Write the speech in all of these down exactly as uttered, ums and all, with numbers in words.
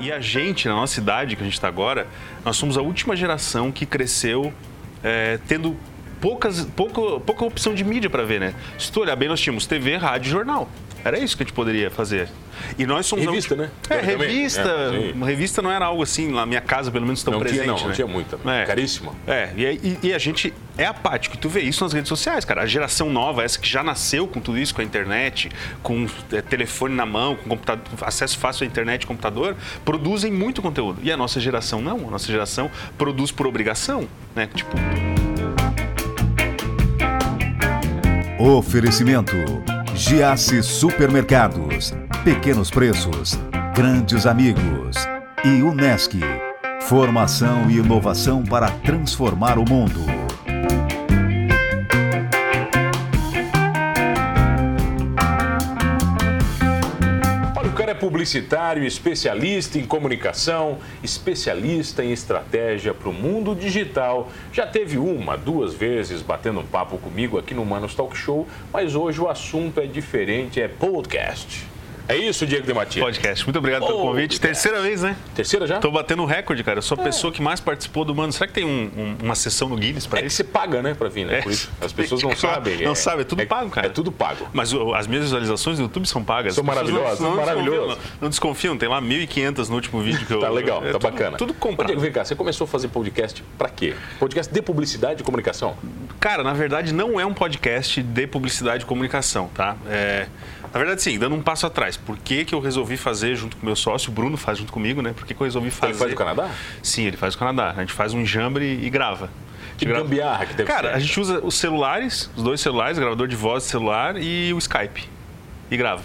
E a gente, na nossa idade que a gente está agora, nós somos a última geração que cresceu é, tendo poucas, pouco, pouca opção de mídia para ver, né? Se tu olhar bem, nós tínhamos T V, rádio e jornal. Era isso que a gente poderia fazer. E nós somos... Revista, né? É, revista. É, revista não era algo assim, na minha casa, pelo menos, tão não presente, tinha, não, né? Não tinha muita. É. Caríssima. É, e, e, e a gente é apático. E tu vê isso nas redes sociais, cara. A geração nova, essa que já nasceu com tudo isso, com a internet, com é, telefone na mão, com computador, acesso fácil à internet e computador, produzem muito conteúdo. E a nossa geração não. A nossa geração produz por obrigação, né? Tipo... Oferecimento... Giassi Supermercados, pequenos preços, grandes amigos e Unesc, formação e inovação para transformar o mundo. Olha, o cara é publicitário, especialista em comunicação, especialista em estratégia para o mundo digital. Já teve uma, duas vezes batendo um papo comigo aqui no Manos Talk Show, mas hoje o assunto é diferente, é podcast. É isso, Diego de Mathia? Podcast. Muito obrigado pelo convite. Terceira vez, né? Terceira já? Tô batendo um recorde, cara. Eu sou a é. pessoa que mais participou do Mano. Será que tem um, um, uma sessão no Guinness pra é isso? É que você paga, né, pra vir, né? É. Por isso. As pessoas não sabem. Não é, sabem. É tudo é, pago, cara. É tudo pago. Mas o, as minhas visualizações do YouTube são pagas. São maravilhosas. Não, não, maravilhosas. Desconfiam, não, não desconfiam. Tem lá mil e quinhentas no último vídeo que eu... Tá legal. É, tá tudo, bacana. Tudo comprado. Diego, vem cá. Você começou a fazer podcast pra quê? Podcast de publicidade e comunicação? Cara, na verdade, não é um podcast de publicidade e comunicação, tá? É... Na verdade, sim, dando um passo atrás. Por que que eu resolvi fazer junto com o meu sócio, o Bruno faz junto comigo, né? Por que que eu resolvi fazer... Ele faz o Canadá? Sim, ele faz o Canadá. A gente faz um enjambre e grava. Que gambiarra que deve ser. Cara, a gente usa os celulares, os dois celulares, gravador de voz de celular e o Skype. E grava.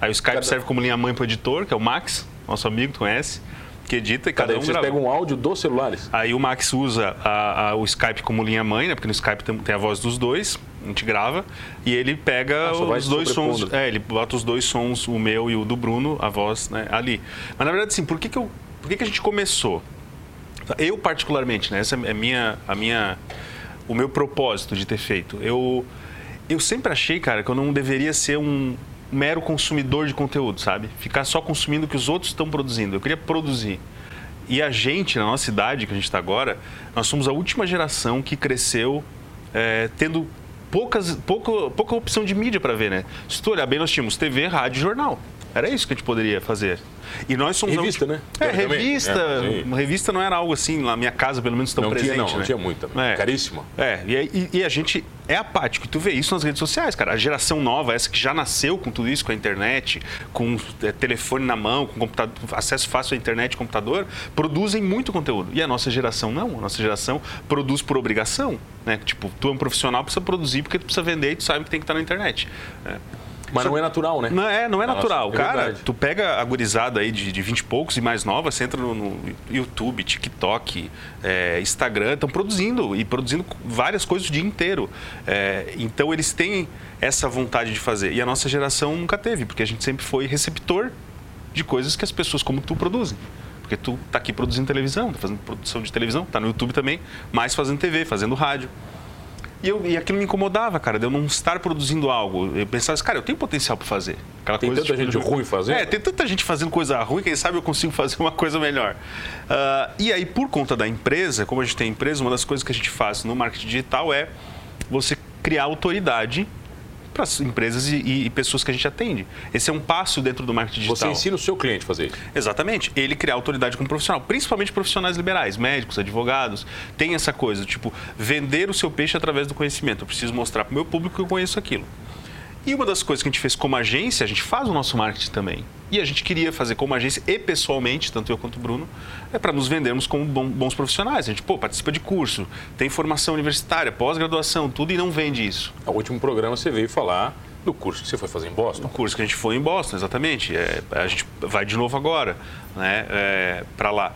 Aí o Skype cada... serve como linha mãe para o editor, que é o Max, nosso amigo, tu conhece, que edita e cada, cada um vocês grava. Pegam um áudio dos celulares? Aí o Max usa a, a, o Skype como linha mãe, né? Porque no Skype tem, tem a voz dos dois. A gente grava e ele pega ah, os dois sons. É, ele bota os dois sons, o meu e o do Bruno, a voz, né, ali. Mas na verdade, sim, por que que, eu, por que que a gente começou? Eu, particularmente, né? Essa é minha, a minha, o meu propósito de ter feito. Eu, eu sempre achei, cara, que eu não deveria ser um mero consumidor de conteúdo, sabe? Ficar só consumindo o que os outros estão produzindo. Eu queria produzir. E a gente, na nossa idade, que a gente está agora, nós somos a última geração que cresceu é, tendo. Poucas, pouco, pouca opção de mídia para ver, né? Se tu olhar bem, nós tínhamos T V, rádio e jornal. Era isso que a gente poderia fazer. E nós somos... Revista, última... né? É, é revista. É, revista não era algo assim, na minha casa, pelo menos, tão não presente, tinha, não, né? Não tinha muita. É. Caríssima. É, e, e, e a gente é apático. E tu vê isso nas redes sociais, cara. A geração nova, essa que já nasceu com tudo isso, com a internet, com é, telefone na mão, com computador, acesso fácil à internet e computador, produzem muito conteúdo. E a nossa geração não. A nossa geração produz por obrigação, né? Tipo, tu é um profissional, precisa produzir porque tu precisa vender e tu sabe que tem que estar na internet. É. Mas não é natural, né? Não é, não é natural. Nossa, cara, verdade. Tu pega a gurizada aí de, de vinte e poucos e mais nova, você entra no, no YouTube, TikTok, é, Instagram, estão produzindo e produzindo várias coisas o dia inteiro. É, então, eles têm essa vontade de fazer. E a nossa geração nunca teve, porque a gente sempre foi receptor de coisas que as pessoas como tu produzem. Porque tu tá aqui produzindo televisão, tá fazendo produção de televisão, tá no YouTube também, mas fazendo T V, fazendo rádio. E, eu, e aquilo me incomodava, cara, de eu não estar produzindo algo. Eu pensava assim, cara, eu tenho potencial para fazer. Aquela tem coisa tanta tipo, gente eu... ruim fazendo. É, tem tanta gente fazendo coisa ruim, quem sabe eu consigo fazer uma coisa melhor. Uh, e aí, por conta da empresa, como a gente tem empresa, uma das coisas que a gente faz no marketing digital é você criar autoridade para as empresas e, e, e pessoas que a gente atende. Esse é um passo dentro do marketing digital. Você ensina o seu cliente a fazer isso. Exatamente. Ele criar autoridade como profissional, principalmente profissionais liberais, médicos, advogados. Tem essa coisa, tipo, vender o seu peixe através do conhecimento. Eu preciso mostrar para o meu público que eu conheço aquilo. E uma das coisas que a gente fez como agência, a gente faz o nosso marketing também. E a gente queria fazer como agência e pessoalmente, tanto eu quanto o Bruno, é para nos vendermos como bons profissionais. A gente, pô, participa de curso, tem formação universitária, pós-graduação, tudo e não vende isso. No último programa você veio falar do curso que você foi fazer em Boston. Do curso que a gente foi em Boston, exatamente. É, a gente vai de novo agora, né, é, para lá.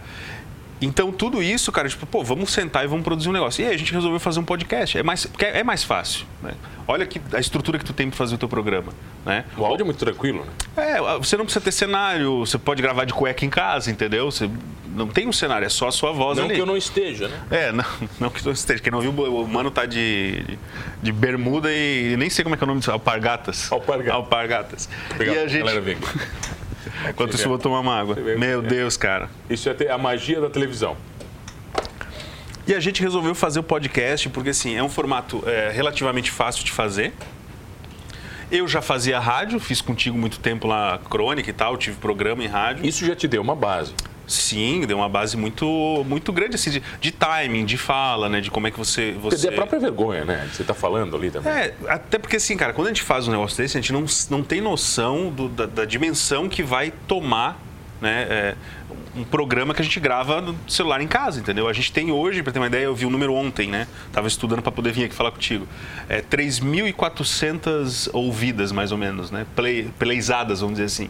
Então, tudo isso, cara, tipo, pô, vamos sentar e vamos produzir um negócio. E aí, a gente resolveu fazer um podcast. É mais, é mais fácil, né? Olha que, a estrutura que tu tem para fazer o teu programa, né? O áudio é muito tranquilo, né? É, você não precisa ter cenário, você pode gravar de cueca em casa, entendeu? Você não tem um cenário, é só a sua voz não ali. Não que eu não esteja, né? É, não, não que eu não esteja. Quem não viu, o Mano tá de, de bermuda e nem sei como é que é o nome disso, alpargatas. Alpargatas. Alpargatas. Legal, e a gente... galera vem aqui. Enquanto isso, vou tomar uma água. Meu Deus, cara. Isso é a magia da televisão. E a gente resolveu fazer o podcast porque, assim, é um formato é, relativamente fácil de fazer. Eu já fazia rádio, fiz contigo muito tempo lá, crônica e tal, tive programa em rádio. Isso já te deu uma base? Sim, deu uma base muito, muito grande, assim, de, de timing, de fala, né, de como é que você... você... Perder a própria vergonha, né, você tá falando ali também. É, até porque, assim, cara, quando a gente faz um negócio desse, a gente não, não tem noção do, da, da dimensão que vai tomar, né, é, um programa que a gente grava no celular em casa, entendeu? A gente tem hoje, para ter uma ideia, eu vi um número ontem, né? Tava estudando para poder vir aqui falar contigo. É, três mil e quatrocentas ouvidas, mais ou menos, né? Play, playzadas, vamos dizer assim.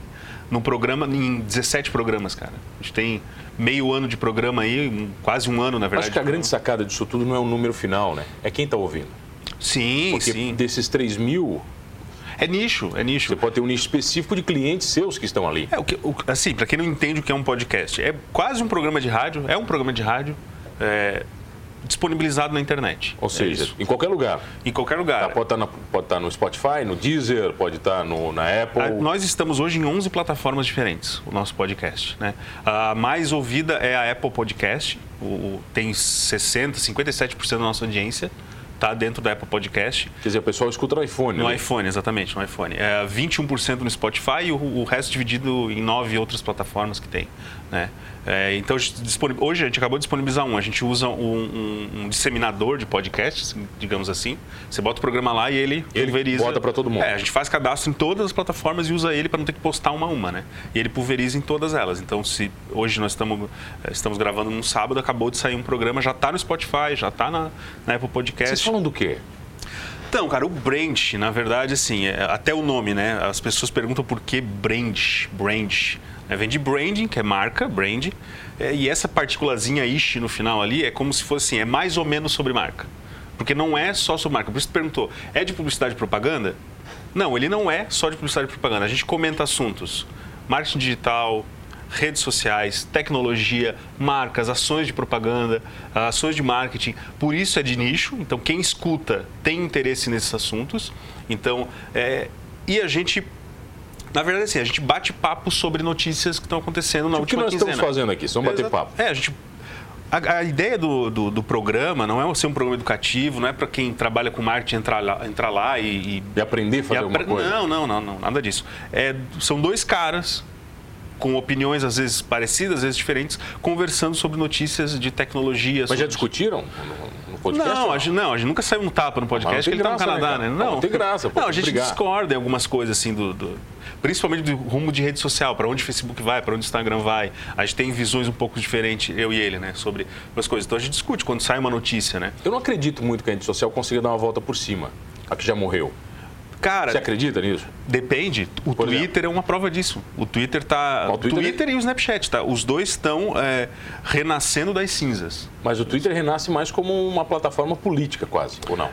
Num programa, em dezessete programas, cara. A gente tem meio ano de programa aí, quase um ano, na verdade. Acho que a grande sacada disso tudo não é o número final, né? É quem tá ouvindo. Sim, porque sim. Porque desses três mil... É nicho, é nicho. Você pode ter um nicho específico de clientes seus que estão ali. É, o que, o, assim, para quem não entende o que é um podcast, é quase um programa de rádio, é um programa de rádio é, disponibilizado na internet. Ou seja, é em qualquer lugar. Em qualquer lugar. Tá, pode tá estar tá no Spotify, no Deezer, pode estar tá na Apple. A, nós estamos hoje em onze plataformas diferentes, o nosso podcast, né? A mais ouvida é a Apple Podcast, o, o, tem sessenta, cinquenta e sete por cento da nossa audiência. Tá dentro da Apple Podcast. Quer dizer, o pessoal escuta no iPhone, No né? iPhone, exatamente, no iPhone. É vinte e um por cento no Spotify e o, o resto dividido em nove outras plataformas que tem, né? É, então, hoje a gente acabou de disponibilizar um. A gente usa um, um, um disseminador de podcasts, digamos assim. Você bota o programa lá e ele ele pulveriza. Bota para todo mundo. É, a gente faz cadastro em todas as plataformas e usa ele para não ter que postar uma a uma, né? E ele pulveriza em todas elas. Então, se hoje nós estamos, estamos gravando num sábado, acabou de sair um programa, já está no Spotify, já está na, na Apple Podcast. Vocês falam do quê? Então, cara, o brand, na verdade, assim, é, até o nome, né? As pessoas perguntam por que brand, brand. É, vem de branding, que é marca, brand, é, e essa partículazinha ish no final ali é como se fosse assim, é mais ou menos sobre marca. Porque não é só sobre marca. Por isso que perguntou, é de publicidade e propaganda? Não, ele não é só de publicidade e propaganda. A gente comenta assuntos, marketing digital, redes sociais, tecnologia, marcas, ações de propaganda, ações de marketing. Por isso é de nicho, então quem escuta tem interesse nesses assuntos. Então, é, e a gente... Na verdade, assim, a gente bate papo sobre notícias que estão acontecendo na última quinzena. O que nós estamos fazendo aqui? Só bater papo. É, a gente... A, a ideia do, do, do programa não é ser um programa educativo, não é para quem trabalha com marketing entrar lá, entrar lá e... E aprender a fazer alguma coisa. Não, não, não, não, nada disso. É, são dois caras com opiniões, às vezes, parecidas, às vezes diferentes, conversando sobre notícias de tecnologia. Mas sobre... já discutiram? Podcast, não, não? A gente, não, a gente nunca saiu um tapa no podcast, porque ele tá no Canadá, né? né? Não, não tem graça. Não, a gente brigar. discorda em algumas coisas, assim, do, do, principalmente do rumo de rede social, para onde o Facebook vai, para onde o Instagram vai. A gente tem visões um pouco diferentes, eu e ele, né, sobre as coisas. Então, a gente discute quando sai uma notícia, né? Eu não acredito muito que a rede social consiga dar uma volta por cima, a que já morreu. Cara, você acredita nisso? Depende. O Por Twitter exemplo. é uma prova disso. O Twitter tá. O Twitter, Twitter é... e o Snapchat, tá? Os dois estão é, renascendo das cinzas. Mas o Twitter renasce mais como uma plataforma política, quase, ou não?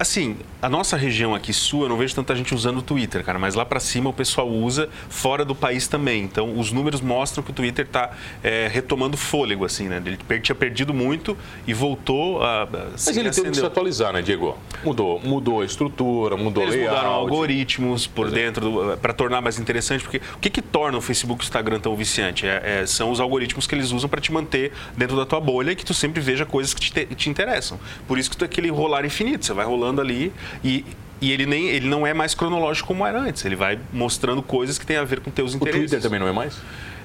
Assim, a nossa região aqui sul, eu não vejo tanta gente usando o Twitter, cara, mas lá pra cima o pessoal usa, fora do país também. Então, os números mostram que o Twitter tá é, retomando fôlego, assim, né? Ele tinha perdido muito e voltou a... a mas ele teve que se atualizar, né, Diego? Mudou, mudou a estrutura, mudou Eles layout. mudaram algoritmos por dentro, para tornar mais interessante, porque o que que torna o Facebook e o Instagram tão viciante? É, é, são os algoritmos que eles usam para te manter dentro da tua bolha e que tu sempre veja coisas que te, te interessam. Por isso que tu é aquele rolar infinito, você vai rolando ali e, e ele, nem, ele não é mais cronológico como era antes. Ele vai mostrando coisas que tem a ver com teus interesses. O Twitter também não é mais?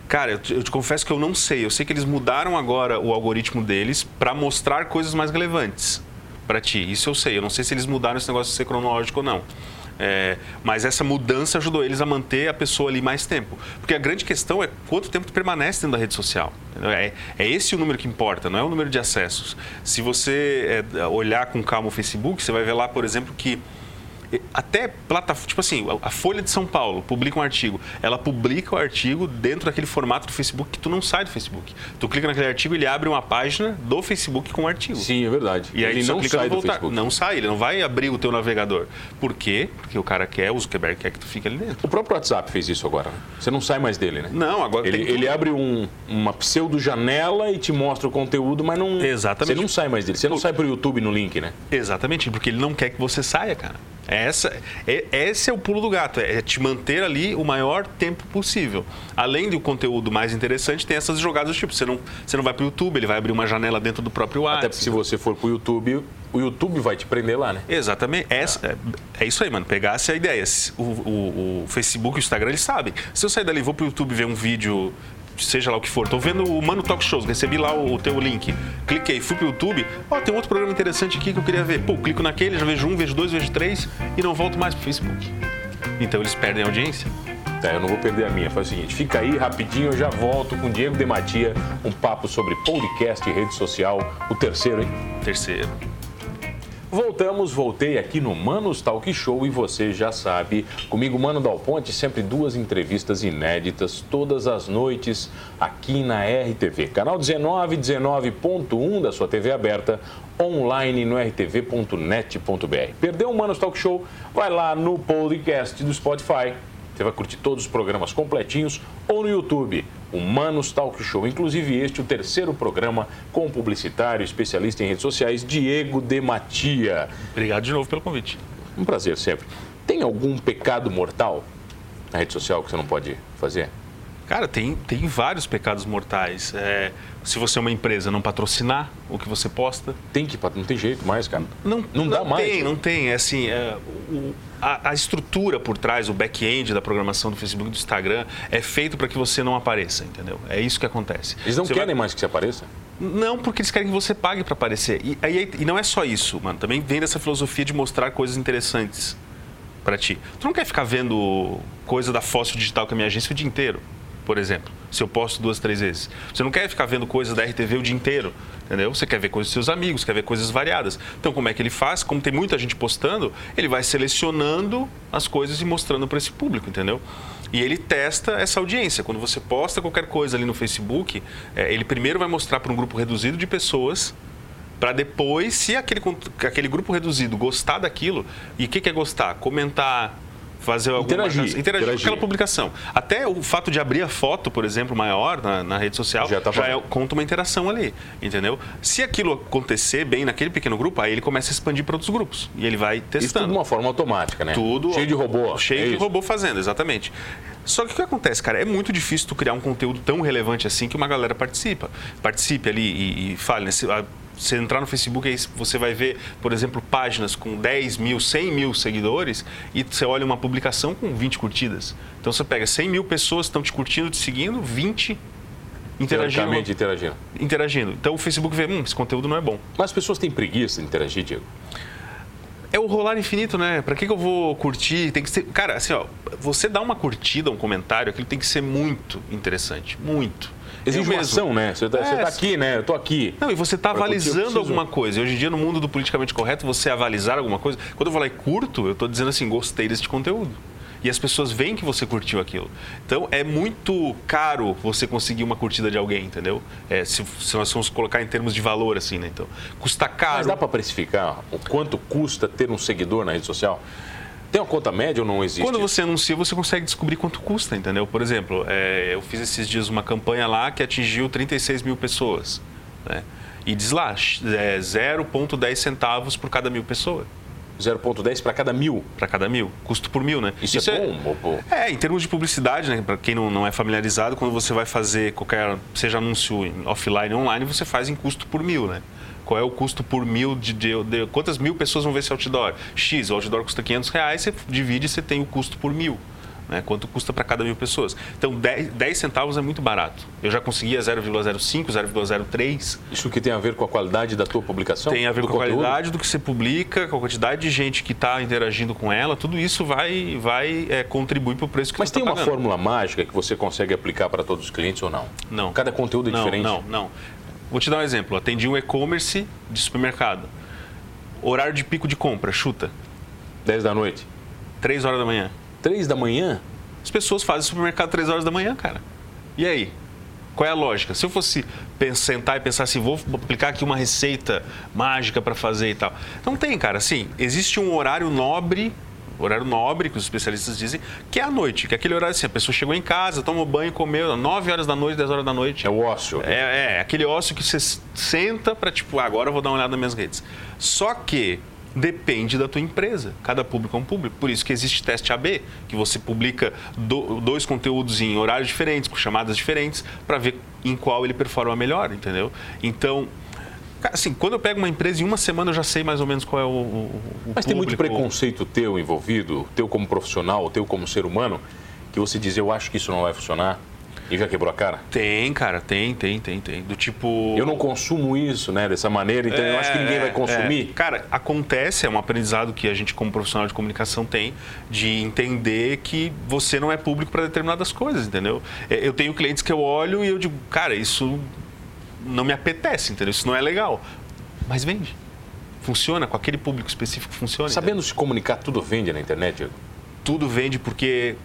Cara, eu te, eu te confesso que eu não sei. Eu sei que eles mudaram agora o algoritmo deles para mostrar coisas mais relevantes para ti. Isso eu sei. Eu não sei se eles mudaram esse negócio de ser cronológico ou não. É, mas essa mudança ajudou eles a manter a pessoa ali mais tempo. Porque a grande questão é quanto tempo tu permanece dentro da rede social. É, é esse o número que importa, não é o número de acessos. Se você é, olhar com calma o Facebook, você vai ver lá, por exemplo, que até plataforma, tipo assim, a Folha de São Paulo publica um artigo, ela publica o artigo dentro daquele formato do Facebook que tu não sai do Facebook. Tu clica naquele artigo, ele abre uma página do Facebook com o artigo. Sim, é verdade. E aí ele não sai do Facebook. Não sai, ele não vai abrir o teu navegador. Por quê? Porque o cara quer, o Zuckerberg quer que tu fique ali dentro. O próprio WhatsApp fez isso agora, né? Você não sai mais dele, né? Não, agora ele, ele abre um, uma pseudo janela e te mostra o conteúdo, mas não... Exatamente. Você não sai mais dele, você não sai pro YouTube no link, né? Exatamente, porque ele não quer que você saia, cara. Essa, é, esse é o pulo do gato, é te manter ali o maior tempo possível. Além do conteúdo mais interessante, tem essas jogadas do tipo, você não, você não vai para o YouTube, ele vai abrir uma janela dentro do próprio WhatsApp. Até porque se você for para o YouTube, o YouTube vai te prender lá, né? Exatamente, essa, é, é isso aí, mano, pegar essa ideia. O, o, o Facebook e o Instagram, eles sabem. Se eu sair dali e vou para o YouTube ver um vídeo... seja lá o que for, tô vendo o Mano Talk Show, recebi lá o, o teu link, cliquei, fui pro YouTube, ó, oh, tem outro programa interessante aqui que eu queria ver, pô, clico naquele, já vejo um, vejo dois, vejo três e não volto mais pro Facebook. Então eles perdem a audiência. Tá, eu não vou perder a minha, faz o seguinte, fica aí rapidinho, eu já volto com Diego de Mathia, um papo sobre podcast e rede social, o terceiro, hein? Terceiro. Voltamos, voltei aqui no Manos Talk Show e você já sabe, comigo Mano Dal Ponte, sempre duas entrevistas inéditas todas as noites aqui na R T V. Canal dezenove, dezenove ponto um da sua T V aberta, online no r t v ponto net ponto b r. Perdeu o Manos Talk Show? Vai lá no podcast do Spotify. Você vai curtir todos os programas completinhos ou no YouTube, o Manos Talk Show. Inclusive este, o terceiro programa com publicitário, especialista em redes sociais, Diego de Mathia. Obrigado de novo pelo convite. Um prazer sempre. Tem algum pecado mortal na rede social que você não pode fazer? Cara, tem, tem vários pecados mortais. É, se você é uma empresa, não patrocinar o que você posta. Tem que patrocinar, não tem jeito mais, cara. Não, não, não dá mais. Não tem, não tem. É assim, é, o, a, a estrutura por trás, o back-end da programação do Facebook e do Instagram é feito para que você não apareça, entendeu? É isso que acontece. Eles não você querem vai... mais que você apareça? Não, porque eles querem que você pague para aparecer. E, aí, e não é só isso, mano. Também vem dessa filosofia de mostrar coisas interessantes para ti. Tu não quer ficar vendo coisa da Fóssil Digital com a minha agência o dia inteiro? Por exemplo, se eu posto duas, três vezes. Você não quer ficar vendo coisas da R T V o dia inteiro, entendeu? Você quer ver coisas dos seus amigos, quer ver coisas variadas. Então, como é que ele faz? Como tem muita gente postando, ele vai selecionando as coisas e mostrando para esse público, entendeu? E ele testa essa audiência. Quando você posta qualquer coisa ali no Facebook, ele primeiro vai mostrar para um grupo reduzido de pessoas... para depois, se aquele, aquele grupo reduzido gostar daquilo... E o que, que é gostar? Comentar... fazer alguma interagir, marcação, interagir, interagir com aquela publicação. Até o fato de abrir a foto, por exemplo, maior na, na rede social, já, tá já é, conta uma interação ali, entendeu? Se aquilo acontecer bem naquele pequeno grupo, aí ele começa a expandir para outros grupos e ele vai testando. Isso tudo de uma forma automática, né? Tudo cheio de robô. Cheio é de isso. robô fazendo, exatamente. Só que o que acontece, cara, é muito difícil tu criar um conteúdo tão relevante assim que uma galera participa. Participe ali e, e fale, né? Se, a, você entrar no Facebook, aí você vai ver, por exemplo, páginas com dez mil, cem mil seguidores e você olha uma publicação com vinte curtidas. Então, você pega cem mil pessoas que estão te curtindo, te seguindo, vinte interagindo. interagindo. Interagindo. Então, o Facebook vê, hum, esse conteúdo não é bom. Mas as pessoas têm preguiça de interagir, Diego? É o rolar infinito, né? Pra que, que eu vou curtir? Tem que ser... Cara, assim, ó, você dá uma curtida, um comentário, aquilo tem que ser muito interessante, muito. Exige uma ação, né? Você está é, tá aqui, né? Eu tô aqui. Não, e você está avalizando alguma coisa. Hoje em dia, no mundo do politicamente correto, você avalizar alguma coisa... Quando eu vou lá e curto, eu estou dizendo assim, gostei desse conteúdo. E as pessoas veem que você curtiu aquilo. Então, é muito caro você conseguir uma curtida de alguém, entendeu? É, se, se nós formos colocar em termos de valor, assim, né? Então, custa caro... Mas dá para precificar o quanto custa ter um seguidor na rede social? Tem uma conta média ou não existe? Quando você anuncia, você consegue descobrir quanto custa, entendeu? Por exemplo, é, eu fiz esses dias uma campanha lá que atingiu trinta e seis mil pessoas, né? E diz lá, é zero vírgula dez centavos por cada mil pessoas. zero vírgula dez para cada mil? Para cada mil. Custo por mil, né? Isso, Isso é, é bom? Pô? É, em termos de publicidade, né? Para quem não, não é familiarizado, quando você vai fazer qualquer, seja anúncio offline ou online, você faz em custo por mil, né? Qual é o custo por mil, de, de, de quantas mil pessoas vão ver esse outdoor? X, o outdoor custa quinhentos reais, você divide e você tem o custo por mil, né? Quanto custa para cada mil pessoas. Então, dez, dez centavos é muito barato. Eu já conseguia zero vírgula zero cinco, zero vírgula zero três. Isso que tem a ver com a qualidade da tua publicação? Tem a ver com a conteúdo? Qualidade do que você publica, com a quantidade de gente que está interagindo com ela, tudo isso vai, vai é, contribuir para o preço que você está pagando. Mas tem uma fórmula mágica que você consegue aplicar para todos os clientes ou não? Não. Cada conteúdo é não, diferente? Não, não, não. Vou te dar um exemplo. Atendi um e-commerce de supermercado. Horário de pico de compra, chuta. dez da noite. três horas da manhã. três da manhã? As pessoas fazem supermercado três horas da manhã, cara. E aí? Qual é a lógica? Se eu fosse sentar e pensar assim, vou aplicar aqui uma receita mágica para fazer e tal. Não tem, cara. Assim, existe um horário nobre... horário nobre, que os especialistas dizem, que é à noite, que é aquele horário assim, a pessoa chegou em casa, tomou banho, comeu, nove horas da noite, dez horas da noite. É o ócio. É, é aquele ócio que você senta para tipo, agora eu vou dar uma olhada nas minhas redes. Só que depende da tua empresa. Cada público é um público. Por isso que existe teste A B, que você publica do, dois conteúdos em horários diferentes, com chamadas diferentes, para ver em qual ele performa melhor, entendeu? Então, assim, quando eu pego uma empresa, em uma semana eu já sei mais ou menos qual é o, o, o Mas público. Tem muito preconceito teu envolvido, teu como profissional, teu como ser humano, que você diz, eu acho que isso não vai funcionar. E já quebrou a cara? Tem, cara, tem, tem, tem, tem. Do tipo... Eu não consumo isso, né, dessa maneira, então é, eu acho que ninguém é, vai consumir. É. Cara, acontece, é um aprendizado que a gente como profissional de comunicação tem, de entender que você não é público para determinadas coisas, entendeu? Eu tenho clientes que eu olho e eu digo, cara, isso não me apetece, entendeu? Isso não é legal, mas vende. Funciona, com aquele público específico funciona. Sabendo entendeu? Se comunicar, tudo vende na internet, Diego? Tudo vende porque...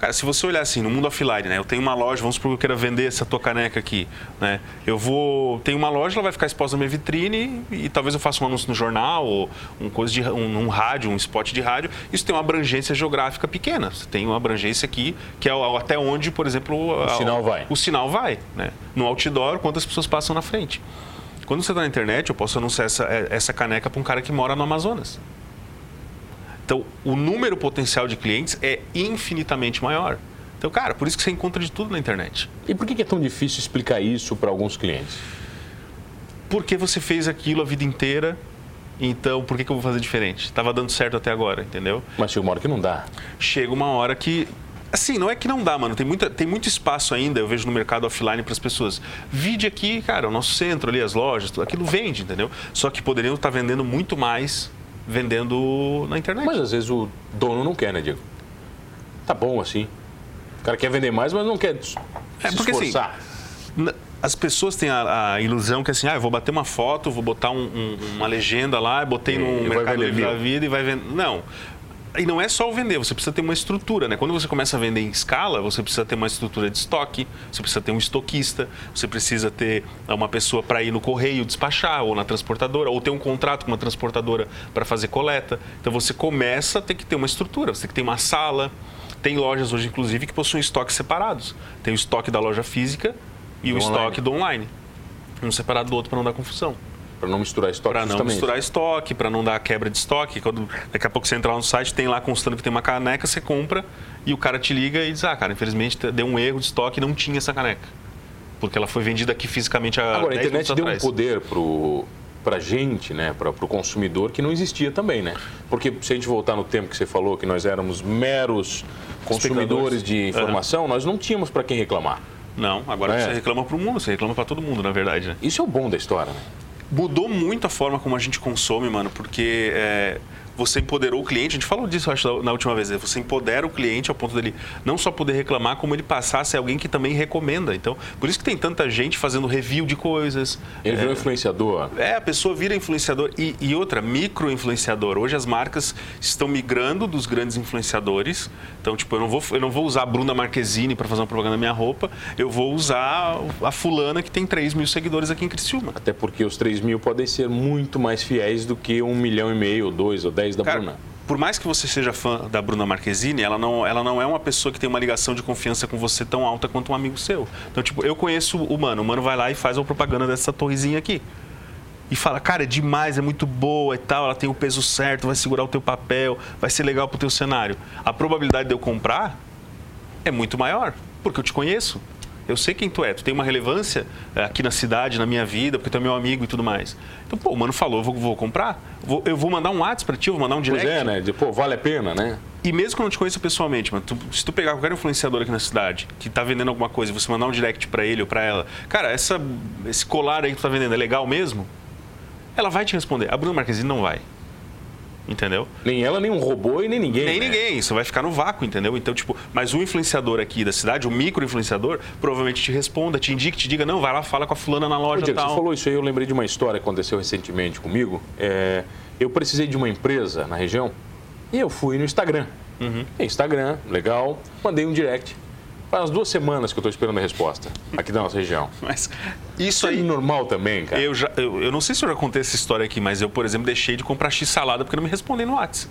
Cara, se você olhar assim, no mundo offline, né? Eu tenho uma loja, vamos supor que eu queira vender essa tua caneca aqui, né? Eu vou... Tenho uma loja, ela vai ficar exposta na minha vitrine e, e talvez eu faça um anúncio no jornal ou um, coisa de, um, um rádio, um spot de rádio. Isso tem uma abrangência geográfica pequena. Você tem uma abrangência aqui, que é até onde, por exemplo... O a, sinal vai. O sinal vai, né? No outdoor, quantas pessoas passam na frente. Quando você está na internet, eu posso anunciar essa, essa caneca para um cara que mora no Amazonas. Então, o número potencial de clientes é infinitamente maior. Então, cara, por isso que você encontra de tudo na internet. E por que é tão difícil explicar isso para alguns clientes? Porque você fez aquilo a vida inteira, então por que, que eu vou fazer diferente? Estava dando certo até agora, entendeu? Mas chega uma hora que não dá. Chega uma hora que... Assim, não é que não dá, mano. Tem, muita, tem muito espaço ainda, eu vejo no mercado offline para as pessoas. Vide aqui, cara, o nosso centro ali, as lojas, tudo aquilo vende, entendeu? Só que poderiam estar vendendo muito mais... vendendo na internet. Mas às vezes o dono não quer, né, Diego? Tá bom assim. O cara quer vender mais, mas não quer se é porque, esforçar. Assim, as pessoas têm a, a ilusão que assim, ah, eu vou bater uma foto, vou botar um, um, uma legenda lá, botei no Mercado Livre da vida e vai vender. Não. E não é só o vender, você precisa ter uma estrutura, né? Quando você começa a vender em escala, você precisa ter uma estrutura de estoque, você precisa ter um estoquista, você precisa ter uma pessoa para ir no correio despachar ou na transportadora, ou ter um contrato com uma transportadora para fazer coleta. Então, você começa a ter que ter uma estrutura, você tem que ter uma sala. Tem lojas hoje, inclusive, que possuem estoques separados. Tem o estoque da loja física e o estoque do online. Um separado do outro para não dar confusão. Para não misturar estoque. Para não misturar estoque, para não dar quebra de estoque. Quando, daqui a pouco você entra lá no site, tem lá constando que tem uma caneca, você compra e o cara te liga e diz, ah, cara, infelizmente deu um erro de estoque e não tinha essa caneca. Porque ela foi vendida aqui fisicamente há Agora, dez a internet deu atrás. Um poder para a gente, né, para o consumidor, que não existia também, né? Porque se a gente voltar no tempo que você falou que nós éramos meros consumidores de informação, uhum. nós não tínhamos para quem reclamar. Não, agora é. Você reclama para o mundo, você reclama para todo mundo, na verdade, né? Isso é o bom da história, né? Mudou muito a forma como a gente consome, mano, porque é, você empoderou o cliente, a gente falou disso, acho, na última vez, né? Você empodera o cliente ao ponto dele não só poder reclamar, como ele passar a ser alguém que também recomenda. Então, por isso que tem tanta gente fazendo review de coisas. Ele virou é, influenciador. É, a pessoa vira influenciador. E, e outra, micro-influenciador. Hoje as marcas estão migrando dos grandes influenciadores. Então, tipo, eu não vou, eu não vou usar a Bruna Marquezine para fazer uma propaganda na minha roupa, eu vou usar a fulana que tem três mil seguidores aqui em Criciúma. Até porque os três mil podem ser muito mais fiéis do que um milhão e meio, ou dois, ou dez da Cara, Bruna. Por mais que você seja fã da Bruna Marquezine, ela não, ela não é uma pessoa que tem uma ligação de confiança com você tão alta quanto um amigo seu. Então, tipo, eu conheço o Mano, o Mano vai lá e faz uma propaganda dessa torrezinha aqui. E fala, cara, é demais, é muito boa e tal, ela tem o peso certo, vai segurar o teu papel, vai ser legal pro teu cenário. A probabilidade de eu comprar é muito maior, porque eu te conheço. Eu sei quem tu é, tu tem uma relevância aqui na cidade, na minha vida, porque tu é meu amigo e tudo mais. Então, pô, o Mano falou, eu vou, vou comprar, vou, eu vou mandar um WhatsApp pra ti, eu vou mandar um direct. Pois é, né? De, pô, vale a pena, né? E mesmo que eu não te conheça pessoalmente, mano, tu, se tu pegar qualquer influenciador aqui na cidade que tá vendendo alguma coisa e você mandar um direct pra ele ou pra ela, cara, essa, esse colar aí que tu tá vendendo é legal mesmo? Ela vai te responder. A Bruna Marquezine não vai. Entendeu? Nem ela, nem um robô e nem ninguém. Nem né? ninguém, isso vai ficar no vácuo, entendeu? Então, tipo, mas o influenciador aqui da cidade, o micro-influenciador, provavelmente te responda, te indique, te diga, não, vai lá, fala com a fulana na loja. Ô, Diego, tal. Você falou isso aí, eu lembrei de uma história que aconteceu recentemente comigo. É, eu precisei de uma empresa na região e eu fui no Instagram. Uhum. Instagram, legal, mandei um direct. Faz duas semanas que eu estou esperando a resposta aqui da nossa região. Mas isso aí é normal também, cara. Eu, já, eu, eu não sei se eu já contei essa história aqui, mas eu, por exemplo, deixei de comprar x-salada porque não me respondem no WhatsApp.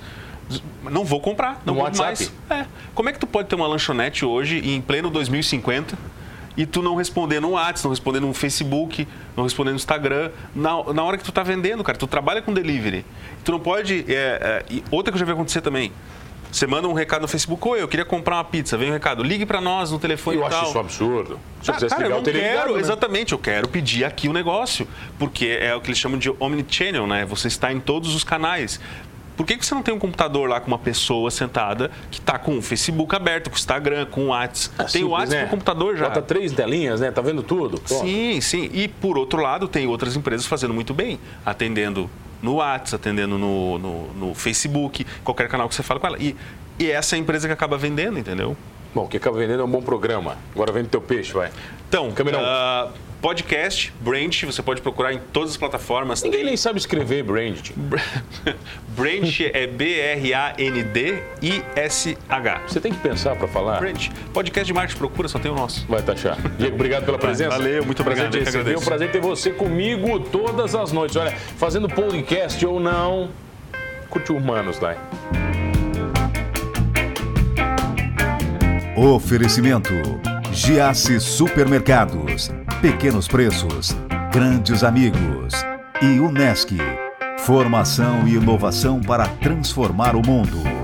Não vou comprar, não vou mais. É. Como é que tu pode ter uma lanchonete hoje em pleno dois mil e cinquenta e tu não responder no WhatsApp, não responder no Facebook, não responder no Instagram, na, na hora que tu tá vendendo, cara, tu trabalha com delivery. Tu não pode... É, é, outra que eu já vi acontecer também, você manda um recado no Facebook, oi, eu queria comprar uma pizza, vem um recado, ligue para nós no telefone eu e tal. Eu acho isso um absurdo. Se ah, eu quisesse cara, ligar, eu não quero, ligado, né? Exatamente, eu quero pedir aqui o um negócio, porque é o que eles chamam de omnichannel, né? Você está em todos os canais. Por que, que você não tem um computador lá com uma pessoa sentada que está com o Facebook aberto, com o Instagram, com o WhatsApp? É tem simples, o WhatsApp, né? No computador já. Bota três telinhas, né? Tá vendo tudo? Pô. Sim, sim. E, por outro lado, tem outras empresas fazendo muito bem, atendendo no WhatsApp, atendendo no, no, no Facebook, qualquer canal que você fala com ela. E, e essa é a empresa que acaba vendendo, entendeu? Bom, o que acaba vendendo é um bom programa. Agora vende teu peixe, vai. Então, uh, podcast, Brand, você pode procurar em todas as plataformas. Ninguém nem sabe escrever Brand. Brand é B R A N D I S H. Você tem que pensar para falar. Brand. Podcast de marketing, procura, só tem o nosso. Vai, taxar. Diego, obrigado pela presença. Valeu, muito obrigado. É um prazer ter você comigo todas as noites. Olha, fazendo podcast ou não, curte o uMANOs, tá? Oferecimento: Giassi Supermercados, pequenos preços, grandes amigos. E Unesc, formação e inovação para transformar o mundo.